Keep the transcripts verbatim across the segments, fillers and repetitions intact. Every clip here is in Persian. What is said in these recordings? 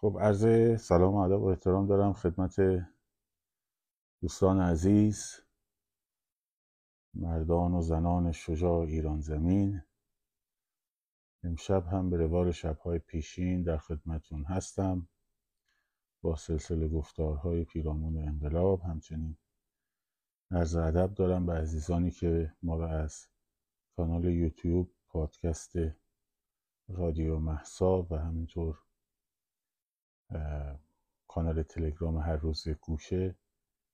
خب عرض سلام و ادب و احترام دارم خدمت دوستان عزیز، مردان و زنان شجاع ایران زمین. امشب هم به روال شب‌های پیشین در خدمتون هستم با سلسله گفتارهای پیرامون انقلاب. همچنین عرض ادب دارم به عزیزانی که ما را از کانال یوتیوب، پادکست رادیو مهسا و همینطور کانال تلگرام هر روز گوشه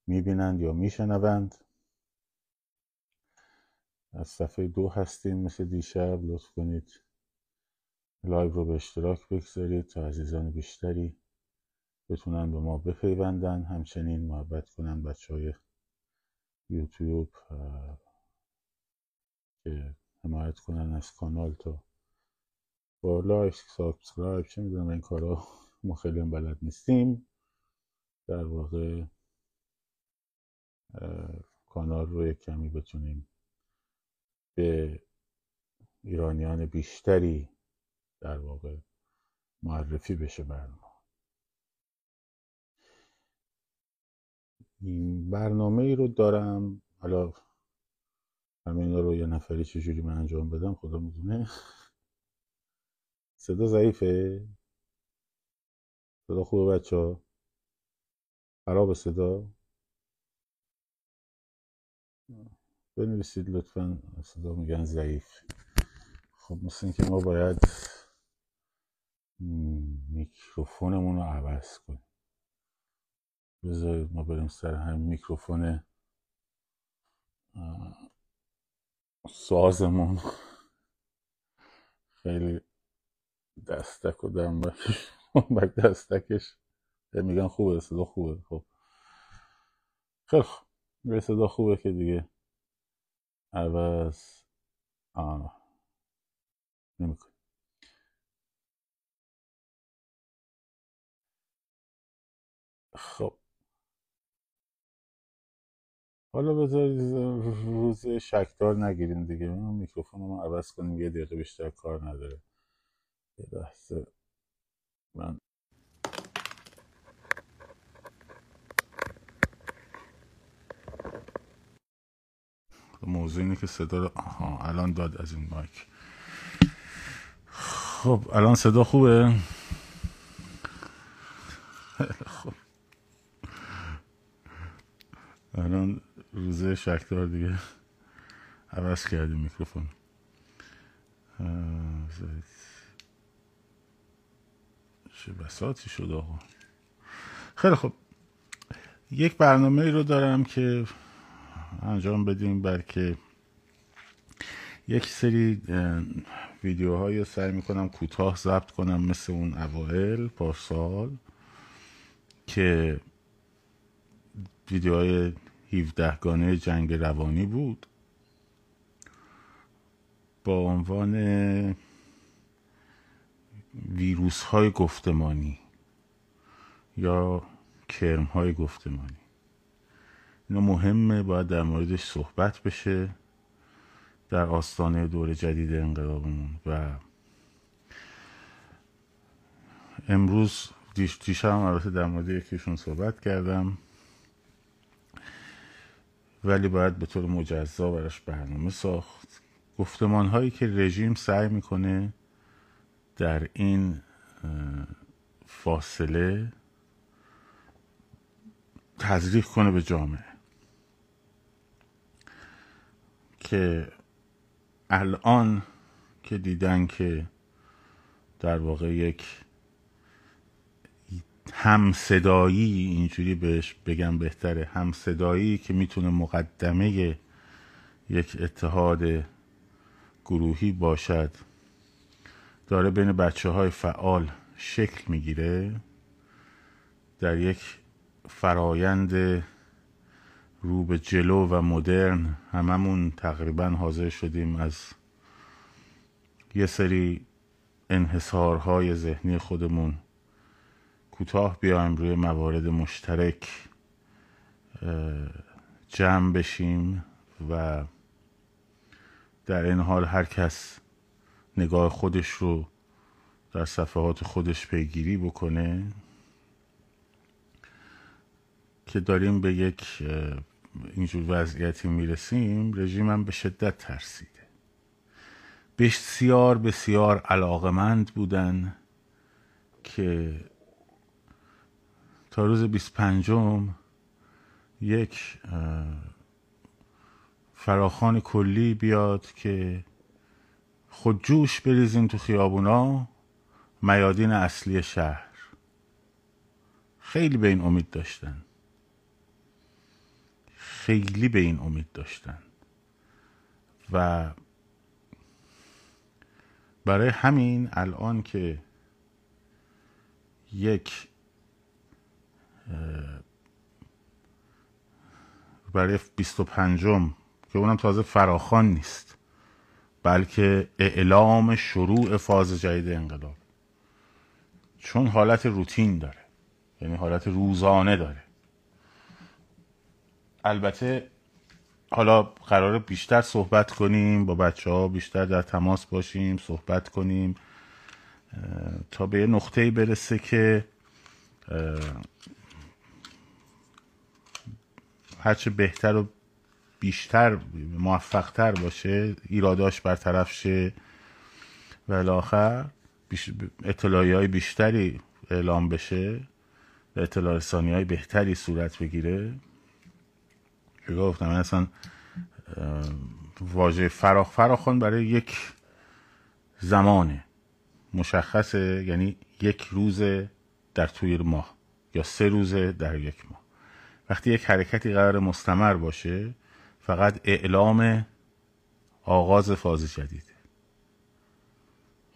میبینند یا میشنوند. از صفحه دو هستیم مثل دیشب. لطف کنید لایو رو به اشتراک بگذارید تا عزیزان بیشتری بتونن به ما بپیوندن. همچنین محبت کنن بچه های یوتیوب که حمایت کنن از کانال تا با لایک، سابسکرایب، چه میدونم این کارا ما خیلی هم بلد نیستیم. در واقع کانال رو یک کمی بتونیم به ایرانیان بیشتری در واقع معرفی بشه برنامه. این برنامه ای رو دارم، حالا همین رو یه نفری چجوری من انجام بدم خدا میدونه. صدا ضعیفه؟ صدا خوبه بچه ها؟ خراب صدا؟ بنویسید لطفا. صدا میگن ضعیف. خب مثل اینکه ما باید میکروفونمون رو عوض کنیم. بذارید ما بریم سر هم میکروفون سازمون. خیلی دستک و دنبکش بک دستکش میگن خوبه، صدا خوبه. خب خیلی خوب، به صدا خوبه که دیگه عوض آه نمی کنیم. خب حالا بذارید روز شکدار نگیریم دیگه. میکروفون رو عوض کنیم، یه دقیقه بیشتر کار نداره. یه لحظه من موضوع اینه که صدا رو آها الان داد از این مایک. خب الان صدا خوبه؟ خب الان روزه شکدار دیگه عوض کردیم میکروفون. چه بساطی شد آقا. خیلی خب، یک برنامه ای رو دارم که انجام بدیم، بلکه یک سری ویدیوهایی رو سعی میکنم کوتاه ضبط کنم مثل اون اوایل پارسال که ویدیوهای هفده گانه جنگ روانی بود با عنوان ویروس های گفتمانی یا کرم های گفتمانی. اینا مهمه، باید در موردش صحبت بشه در آستانه دور جدید انقلابمون. و امروز دیش دیشم البته در مورد یکیشون صحبت کردم، ولی باید به طور مجزا براش برنامه ساخت. گفتمان هایی که رژیم سعی میکنه در این فاصله تزریق کنه به جامعه، که الان که دیدن که در واقع یک همصدایی، اینجوری بهش بگم بهتره، همصدایی که میتونه مقدمه یک اتحاد گروهی باشد داره بین بچه های فعال شکل میگیره در یک فرایند رو به جلو و مدرن. هممون تقریبا حاضر شدیم از یه سری انحصارهای ذهنی خودمون کوتاه بیایم، روی موارد مشترک جمع بشیم و در این حال هر کس نگاه خودش رو در صفحات خودش پیگیری بکنه که داریم به یک اینجور وضعیتی میرسیم. رژیمم به شدت ترسیده، بسیار بسیار علاقمند بودن که تا روز بیست و پنجم یک فراخوان کلی بیاد که خودجوش بریزیم تو خیابونا میادین اصلی شهر. خیلی به این امید داشتن، خیلی به این امید داشتن و برای همین الان که یک برای بیست و پنجم که اونم تازه فراخوان نیست بلکه اعلام شروع فاز جدید انقلاب، چون حالت روتین داره، یعنی حالت روزانه داره. البته حالا قراره بیشتر صحبت کنیم با بچه ها، بیشتر در تماس باشیم، صحبت کنیم تا به یه نقطه‌ای برسه که هرچه بهتر و بیشتر موفقتر باشه، ایراداش برطرف شه و الاخر اطلاعی های بیشتری اعلام بشه و اطلاع رسانی های بهتری صورت بگیره. که گفتم من اصلا واژه فراخ فراخوان برای یک زمان مشخصه، یعنی یک روز در توی ماه یا سه روز در یک ماه. وقتی یک حرکتی قرار مستمر باشه فقط اعلام آغاز فاز جدیده.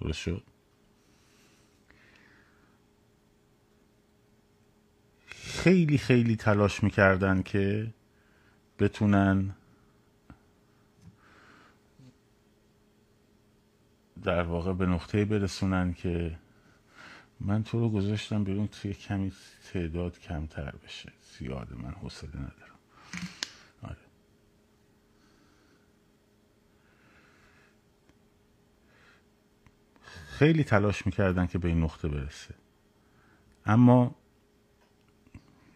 درست شد؟ خیلی خیلی تلاش میکردن که بتونن در واقع به نقطه برسونن که من تو رو گذاشتم بیرون توی کمی تعداد کمتر بشه، زیاده من حوصله ندارم. آره. خیلی تلاش میکردن که به این نقطه برسه، اما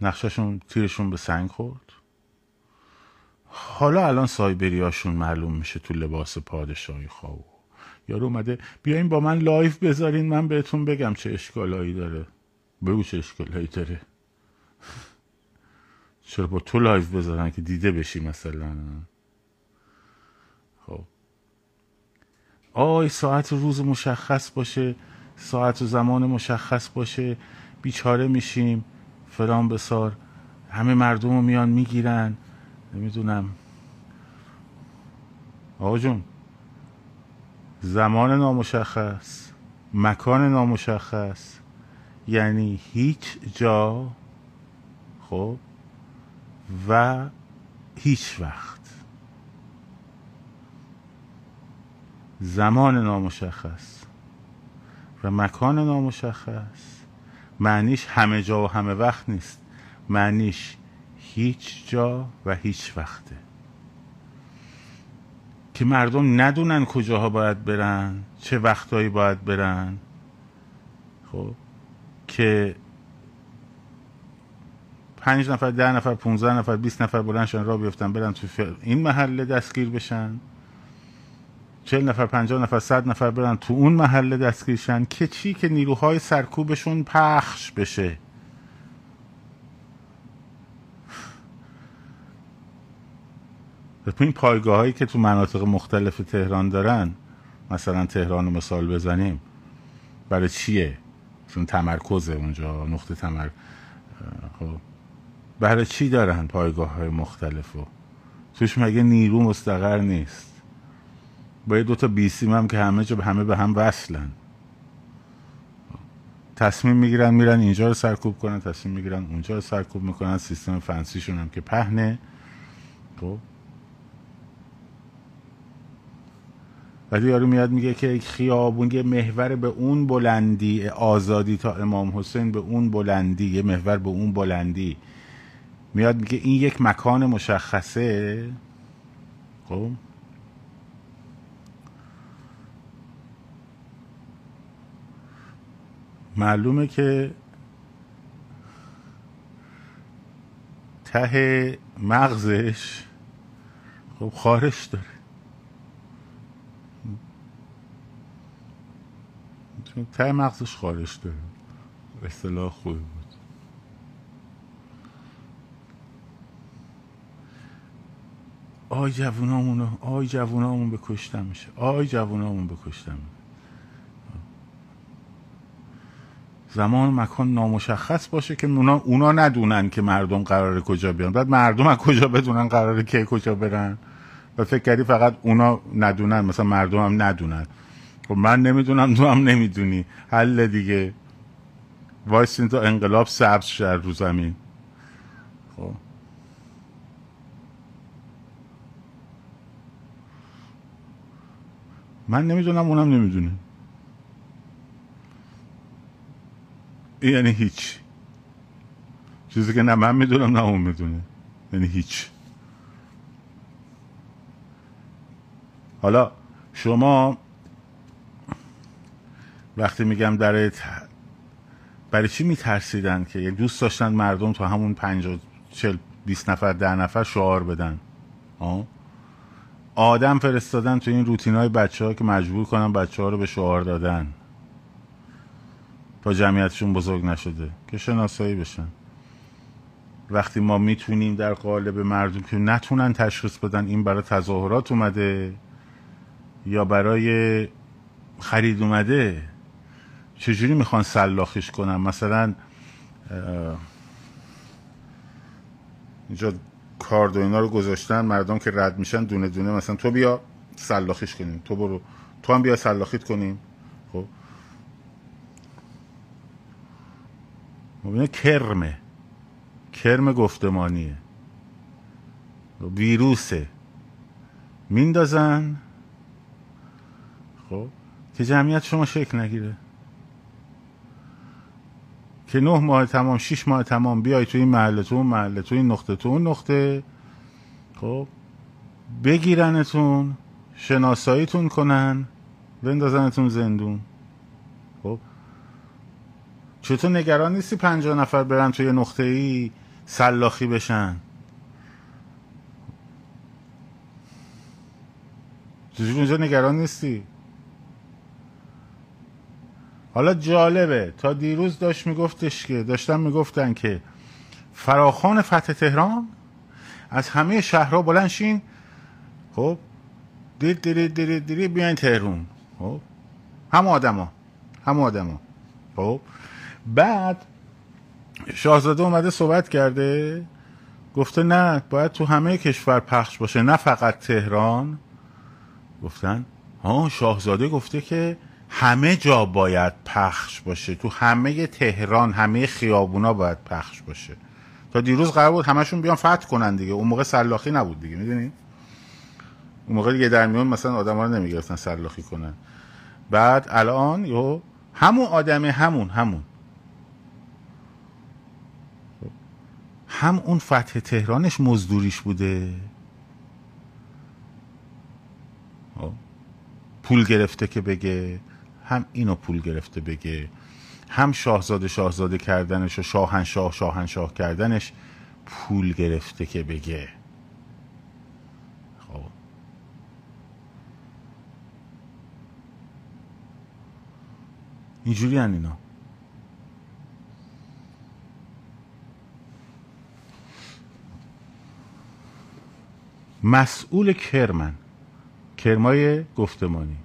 نقششون تیرشون به سنگ خورد. حالا الان سایبریاشون معلوم میشه تو لباس پادشاهی خواهو. یارو اومده بیاین با من لایف بذارین من بهتون بگم چه اشکالایی داره. بگو چه اشکالایی داره. چرا با تو لایف بذارن که دیده بشی مثلا؟ خب آی ساعت روز مشخص باشه، ساعت و زمان مشخص باشه، بیچاره میشیم فلان بسار. همه مردم رو میان میگیرن، نمیدونم. آقا جون، زمان نامشخص، مکان نامشخص، یعنی هیچ جا، خب، و هیچ وقت. زمان نامشخص و مکان نامشخص معنیش همه جا و همه وقت نیست، معنیش هیچ جا و هیچ وقته که مردم ندونن کجاها باید برن، چه وقتایی باید برن. خب که پنج نفر، ده نفر، پونزده نفر، بیست نفر بلندشن راه بیفتن برن توی فل... این محله دستگیر بشن، چهل نفر، پنجاه نفر، صد نفر برن تو اون محله دستگیر شن که چی؟ که نیروهای سرکوبشون پخش بشه. این پایگاه هایی که تو مناطق مختلف تهران دارن، مثلا تهران رو مثال بزنیم، برای چیه؟ چون تمرکزه اونجا، نقطه تمرکز. خب برای چی دارن پایگاه های مختلف رو؟ توش مگه نیرو مستقر نیست؟ با یه دوتا بیسیم هم که همه جا همه به هم وصلن، تصمیم میگیرن میرن اینجا رو سرکوب کنن، تصمیم میگیرن اونجا رو سرکوب میکنن. سیستم فنسیشون هم که پهنه. خب بعد یارو میاد میگه که خیابون یه محور به اون بلندی، آزادی تا امام حسین به اون بلندی، یه محور به اون بلندی. میاد میگه این یک مکان مشخصه. خب معلومه که ته مغزش خب خارش داره، چون ته مغزش خارش داره، اصطلاح خوبی بود. آی جوونامون آی جوونامون به کشتن میشه، آی جوونامون به کشتن میشه. زمان مکان نامشخص باشه که اونا, اونا ندونن که مردم قراره کجا بیان، بعد مردم از کجا بدونن قراره که کجا برن؟ و فکر کردی فقط اونا ندونن، مثلا مردم هم ندونن. خب من نمیدونم، تو هم نمیدونی، حل دیگه. وایسین تا انقلاب سبز شد رو زمین. خب من نمیدونم، اونم نمیدونه، یعنی هیچ چیزی که نه من میدونم نه اون میدونه، یعنی هیچ. حالا شما وقتی میگم در برای چی میترسیدن که دوست داشتن مردم تو همون پنجاه چهل بیست نفر ده نفر شعار بدن، آه؟ آدم فرستادن تو این روتینای بچه ها که مجبور کنن بچه ها رو به شعار دادن تا جمعیتشون بزرگ نشده که شناسایی بشن. وقتی ما میتونیم در قالب مردم که نتونن تشخیص بدن این برای تظاهرات اومده یا برای خرید اومده، چجوری میخوان سلاخیش کنن؟ مثلا اینجا کارد و اینا رو گذاشتن، مردم که رد میشن دونه دونه، مثلا تو بیا سلاخیش کنیم، تو برو، تو هم بیا سلاخیت کنیم. خب مبینه کرمه، کرم گفتمانیه، ویروسه، میندازن خب که جمعیت شما شکل نگیره، که نه ماه تمام شش ماه تمام بیای تو این محله تو اون محله تو این نقطه تو اون نقطه، خب بگیرنتون، شناساییتون کنن، بندازنتون زندون. خب چطور نگران نیستی پنجاه نفر برن توی نقطه ای سلاخی بشن؟ چجوری اونجا نگران نیستی؟ حالا جالبه تا دیروز داشت میگفتش که داشتن میگفتن که فراخوان فتح تهران از همه شهرها بلند شین، خب دیر دیر دیر دیر بیاین تهران، خب هم آدما هم آدما. خب بعد شاهزاده اومده صحبت کرده گفته نه باید تو همه کشور پخش باشه نه فقط تهران. گفتن ها شاهزاده گفته که همه جا باید پخش باشه، تو همه تهران همه خیابونا باید پخش باشه. تا دیروز قرار بود همشون بیان فتح کنن دیگه، اون موقع سلاخی نبود دیگه، میدونی اون موقع دیگه در میون مثلا آدما رو نمیگرفتن سلاخی کنن. بعد الان یهو همون آدمه، همون همون هم اون فتح تهرانش مزدوریش بوده، پول گرفته که بگه، هم اینو پول گرفته بگه، هم شاهزاده شاهزاده کردنش و شاهنشاه شاهنشاه کردنش پول گرفته که بگه. خب اینجوری هن اینا. مسئول کرمن، کرمای گفتمانی.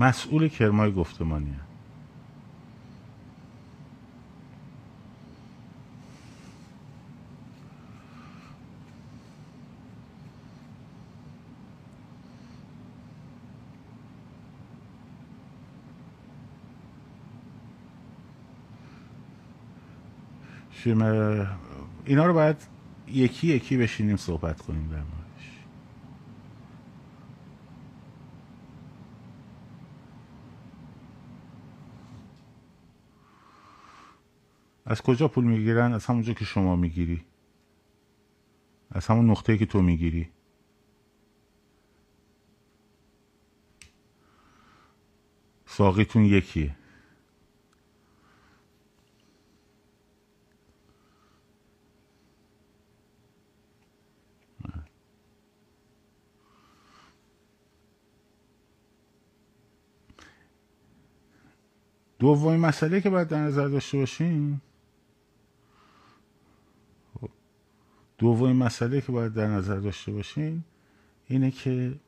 مسئول کرمای گفتمانی هم. اینا رو باید یکی یکی بشینیم صحبت کنیم در موردش. از کجا پول میگیرن؟ از همونجا که شما میگیری، از همون نقطه‌ای که تو میگیری. ساقیتون یکیه. دومین مسئله که باید در نظر داشته باشیم دومین مسئله که باید در نظر داشته باشیم اینه که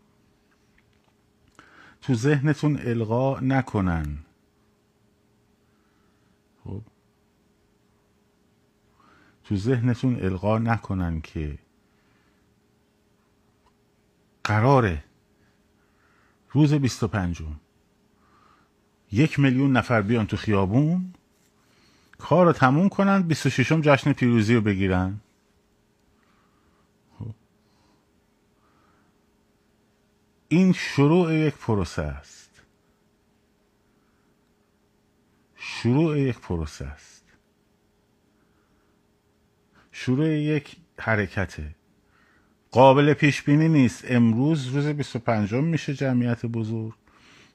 تو ذهنتون القا نکنن. خب تو ذهنتون القا نکنن که قراره روز بیست و پنجم یک میلیون نفر بیان تو خیابون، کار رو تموم کنن، بیست و ششم جشن پیروزی رو بگیرن. این شروع یک پروسه است. شروع یک پروسه است. شروع یک حرکته. قابل پیش بینی نیست. امروز روز بیست و پنجم میشه جمعیت بزرگ،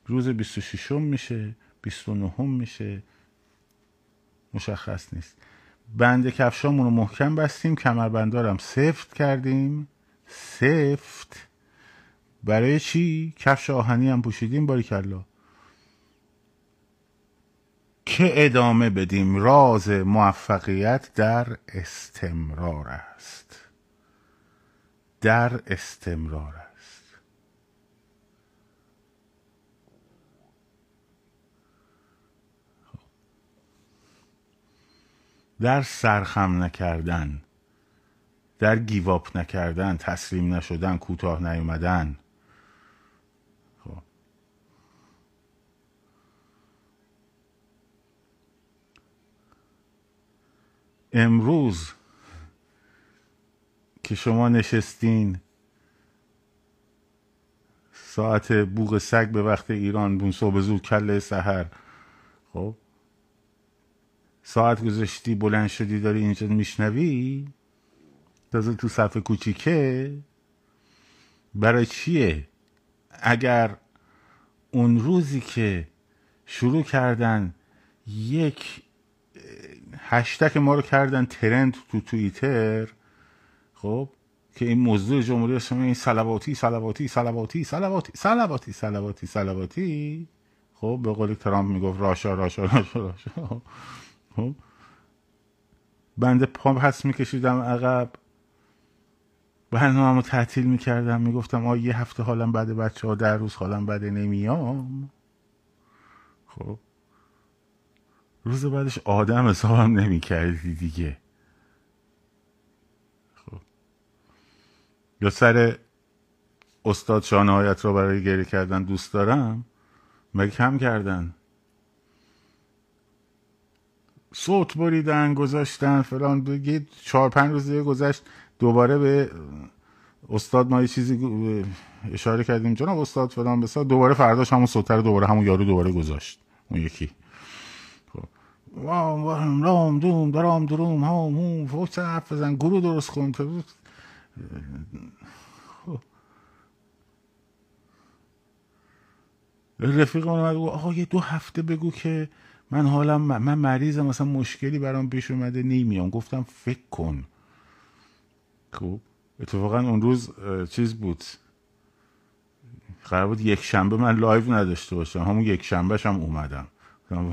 روز بیست و ششم میشه، بیست و نهم میشه، مشخص نیست. بند کفشامون رو محکم بستیم، کمربندارم سفت کردیم، سفت. برای چی؟ کفش آهنی هم پوشیدیم، باریکالله، که ادامه بدیم. راز موفقیت در استمرار است. در استمرار است. در سرخم نکردن، در گیواپ نکردن، تسلیم نشدن، کوتاه نیومدن. امروز که شما نشستین ساعت بوق سگ به وقت ایران، بون صبح زود کله سحر، خب ساعت گذاشتی بلند شدی داری اینجا میشنوی، تازه تو صفحه کوچیکه. برای چیه؟ اگر اون روزی که شروع کردن یک هشتگ ما رو کردن ترند تو توییتر، خب که این موضوع جمهوری اسلامی، این صلواتی صلواتی صلواتی صلواتی صلواتی صلواتی صلواتی، خب به قول ترامپ میگفت راشا راشا راشا راشا. خب بنده پام حس میکشیدم عقب، برنامه‌مو تعطیل میکردم، میگفتم آ یه هفته حالم بده بچه‌ها، در روز حالم بده نمیام. خب روز بعدش آدم حسابم نمی کردی دیگه. خب یا سر استاد شاه نهایت را برای گریه کردن دوست دارم مگه کم کردن؟ صوت بریدن، گذاشتن فلان، دیگه چهار پنج روز دیگه گذشت، دوباره به استاد ما یه چیزی اشاره کردیم، جناب استاد فلان بسا، دوباره فرداش همون صوت رو دوباره همون یارو دوباره گذاشت اون یکی. وام وام رام دوم درام دروم هام هوم فوت حرف بزن، گروه درست کن. رفیق من بگو آقا یه دو هفته بگو که من حالم، من مریضم، مثلا مشکلی برام پیش اومده نمیام. گفتم فکر کن. خب اتفاقا اون روز چیز بود، قرار بود یک شنبه من لایو نداشته باشم، همون یک شنبهش هم اومدم.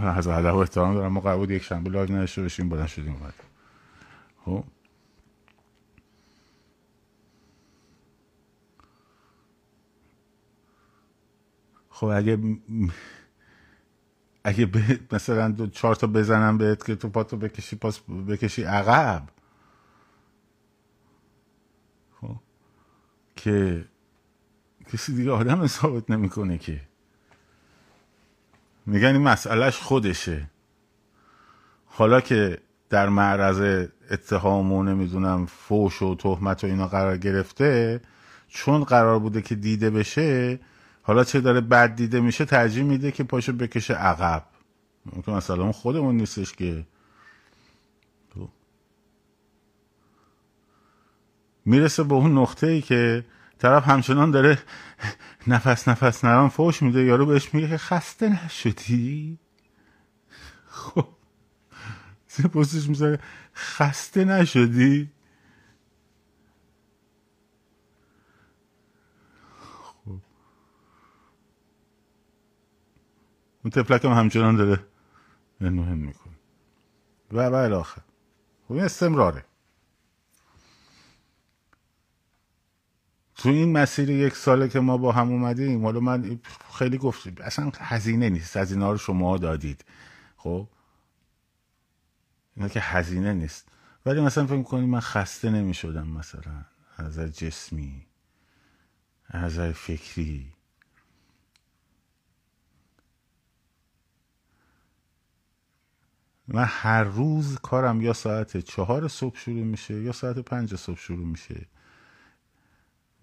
از ادب و احترام دارم، ما قرار بود یک شنبه لایو نداشته باشیم، بلند شدیم اومد. خب خب اگه اگه ب... مثلا دو چهار تا بزنم بهت که تو پاتو بکشی پاس بکشی عقب، خب که کسی دیگه آدم حسابت نمیکنه که. میگن این مسئلهش خودشه. حالا که در معرض اتهام و نمیدونم فوش و تهمت و اینا قرار گرفته، چون قرار بوده که دیده بشه، حالا چه داره بد دیده میشه، ترجیح میده که پاشو بکشه عقب. اون که مسئله اون خودمون نیستش که. میرسه به اون نقطه ای که طرف همچنان داره نفس نفس نران فوش میده، یارو بهش میگه که خسته نشدی؟ خب پستش میذاره خسته نشدی؟ خب اون تفلک هم همچنان داره مهم میکنه و بله آخر. خب این استمراره. تو این مسیر یک ساله که ما با هم اومدیم، حالا من خیلی گفتم اصلا هزینه نیست، هزینه ها رو شما دادید، خب اینا که هزینه نیست، ولی مثلا فکر میکنید من خسته نمیشدم مثلا از نظر جسمی، از نظر فکری، من هر روز کارم یا ساعت چهار صبح شروع میشه یا ساعت پنج صبح شروع میشه،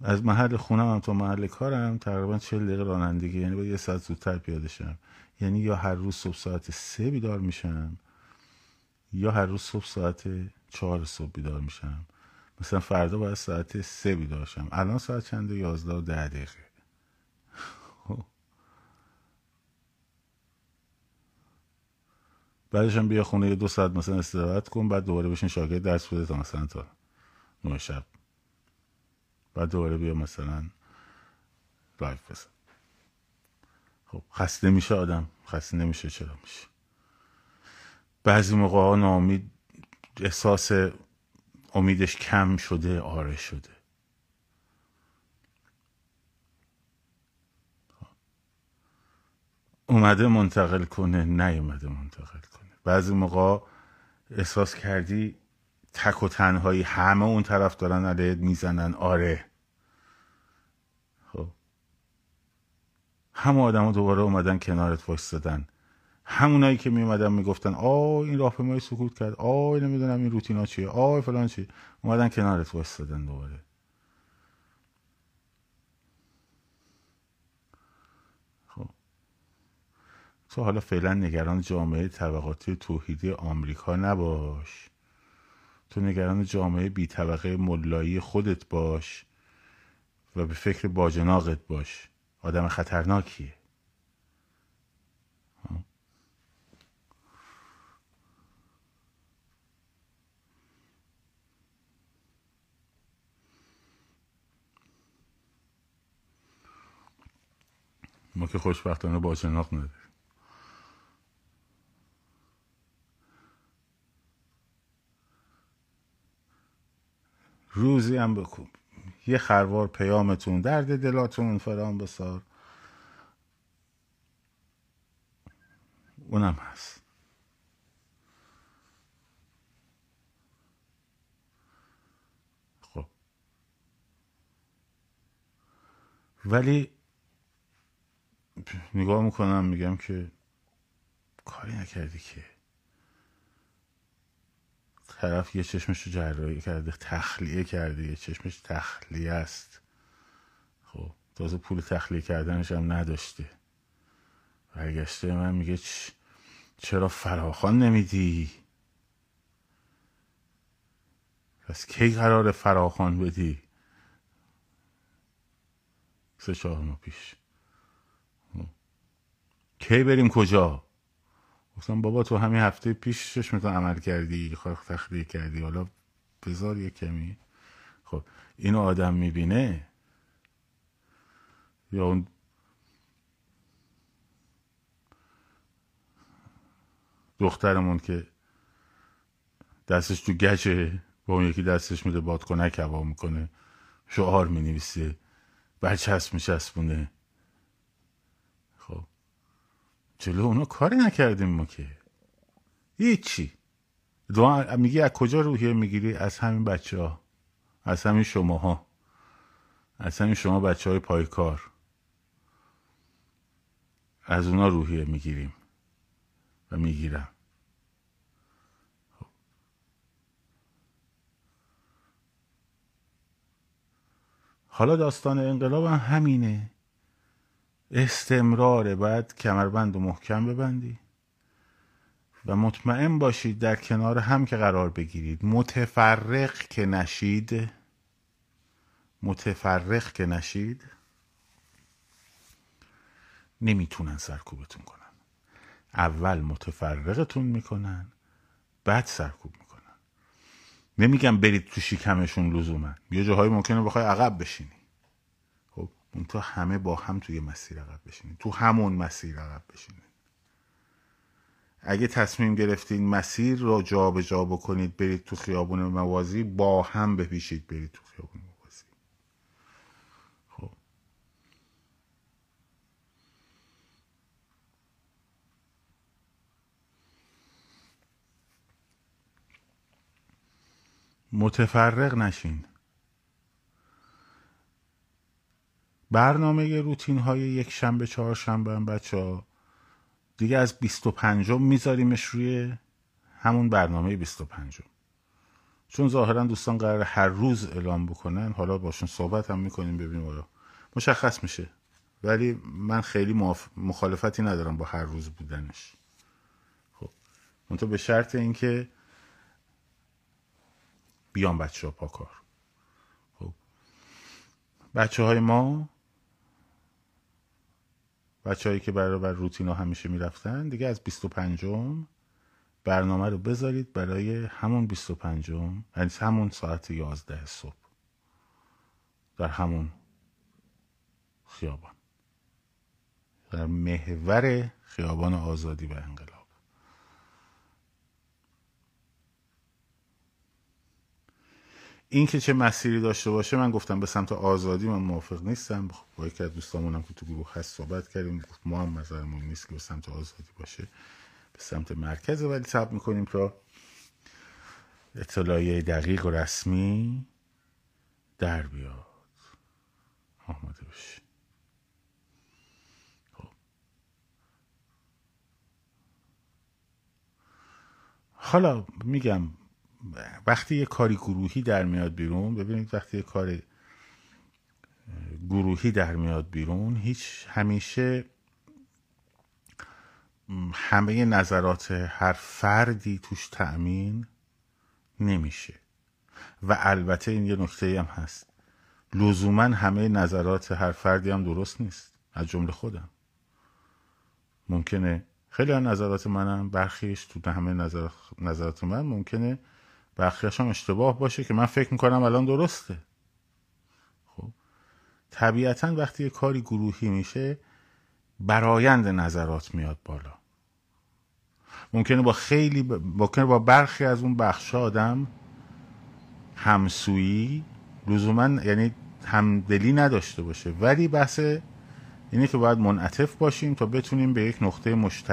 از محل خونم هم تا محل کارم تقریبا چهل دقیقه رانندگی، یعنی باید یه ساعت زودتر پیاده شم، یعنی یا هر روز صبح ساعت سه بیدار میشم یا هر روز صبح ساعت چهار صبح بیدار میشم، مثلا فردا باید ساعت سه بیدار شم. الان ساعت چنده؟ یازده و ده دقیقه. بعدش هم بیا خونه یه دو ساعت مثلا استراحت کن، بعد دوباره بشین شاگرد درس بده تا مثلا تا نه شب، بعد دوباره بیا مثلا لایف بزن. خب خسته میشه آدم؟ خسته نمیشه، چرا میشه؟ بعضی موقع ها ناامید، احساس امیدش کم شده، آره شده. اومده منتقل کنه، نیومده منتقل کنه. بعضی موقع احساس کردی تک و تنهایی، همه اون طرف دارن علیه میزنن، آره. خب همه آدم ها دوباره اومدن کنارت وایسادن، همونایی که میومدن میگفتن آه این راهپیمایی سکوت کرد، آه نمیدونم این روتینا چیه، آه فلان چیه، اومدن کنارت وایسادن دوباره. تو حالا فعلا نگران جامعه طبقاتی توحیدی آمریکا نباش، تو نگران جامعه بی طبقه ملایی خودت باش و به فکر باجناقت باش. آدم خطرناکیه. ما که خوشبختانه باجناق نداریم. روزی هم بکن یه خروار پیامتون، درد دلاتون فرام بسار، اونم هست. خب ولی نگاه میکنم میگم که کاری نکردی که، طرف یه چشمش رو جراحی کرده، تخلیه کرده، یه چشمش تخلیه است. خب تازه پول تخلیه کردنش هم نداشته. برگشته من میگه چ... چرا فراخوان نمیدی؟ پس کی قراره فراخوان بدی؟ سه چهار ماه پیش کی بریم کجا؟ گفتم بابا تو همین هفته پیش چشمتو عمل کردی، خواهد تخلیه کردی، حالا بذار یه کمی. خب اینو آدم میبینه یا اون دخترمون که دستش تو گچه با اون یکی دستش میده بادکنک هوا میکنه، شعار مینویسه، برچسب میچسبونه. جلو اونا کاری نکردیم ما که، هیچی. دعا میگی از کجا روحیه میگیری؟ از همین بچه ها، از همین شما ها، از همین شما بچه های پایکار، از اونا روحیه میگیریم و میگیرم. حالا داستان انقلاب هم همینه، استمراره. باید کمربند و محکم ببندی و مطمئن باشید در کنار هم که قرار بگیرید، متفرق که نشید، متفرق که نشید نمیتونن سرکوبتون کنن. اول متفرقتون میکنن بعد سرکوب میکنن. نمیگم برید تو شکمشون لزوما، یه جاهای ممکنه بخوای عقب بشینی، خب منتها همه با هم توی مسیر عقب بشینید، تو همون مسیر عقب بشینید. اگه تصمیم گرفتین مسیر را جا به جا بکنید برید تو خیابون موازی، با هم بپیشید برید تو خیابون موازی. خب متفرق نشین. برنامه روتین های یک شنبه چهار شنبه هم بچه ها دیگه از بیست و پنجم میذاریمش روی همون برنامه بیست و پنجم، چون ظاهرا دوستان قراره هر روز اعلام بکنن. حالا باشون صحبت هم میکنیم ببینیم حالا مشخص میشه، ولی من خیلی مخالف... مخالفتی ندارم با هر روز بودنش. خب منتها به شرط اینکه بیان بچه ها پاکار. خب بچه های ما، بچه هایی که برابر روتین ها همیشه میرفتن، دیگه از بیست و پنجم برنامه رو بذارید برای همون بیست و پنجم، یعنی همون ساعت یازده صبح در همون خیابان، در محور خیابان آزادی و انقلاب. این که چه مسیری داشته باشه، من گفتم به سمت آزادی من موافق نیستم. با یکی از دوستامونم که تو گروه هست صحبت کردیم، گفت ما هم نظرمون نیست که به سمت آزادی باشه، به سمت مرکز. ولی صبر میکنیم تا اطلاعیه دقیق و رسمی در بیاد آماده بشه. حالا میگم وقتی یه کاری گروهی در میاد بیرون، ببینید وقتی یه کار گروهی در میاد بیرون، هیچ همیشه همه نظرات هر فردی توش تأمین نمیشه. و البته این یه نکته هم هست، لزوما همه نظرات هر فردی هم درست نیست. از جمله خودم ممکنه خیلی از نظرات منم، برخیش تو همه نظر... نظرات من ممکنه برخیشم اشتباه باشه که من فکر میکنم الان درسته. خب طبیعتا وقتی یه کاری گروهی میشه برایند نظرات میاد بالا. ممکنه با خیلی ب... ممکنه با برخی از اون بخش آدم همسویی لزوما یعنی همدلی نداشته باشه، ولی بحث اینه که باید منعطف باشیم تا بتونیم به یک نقطه مشترک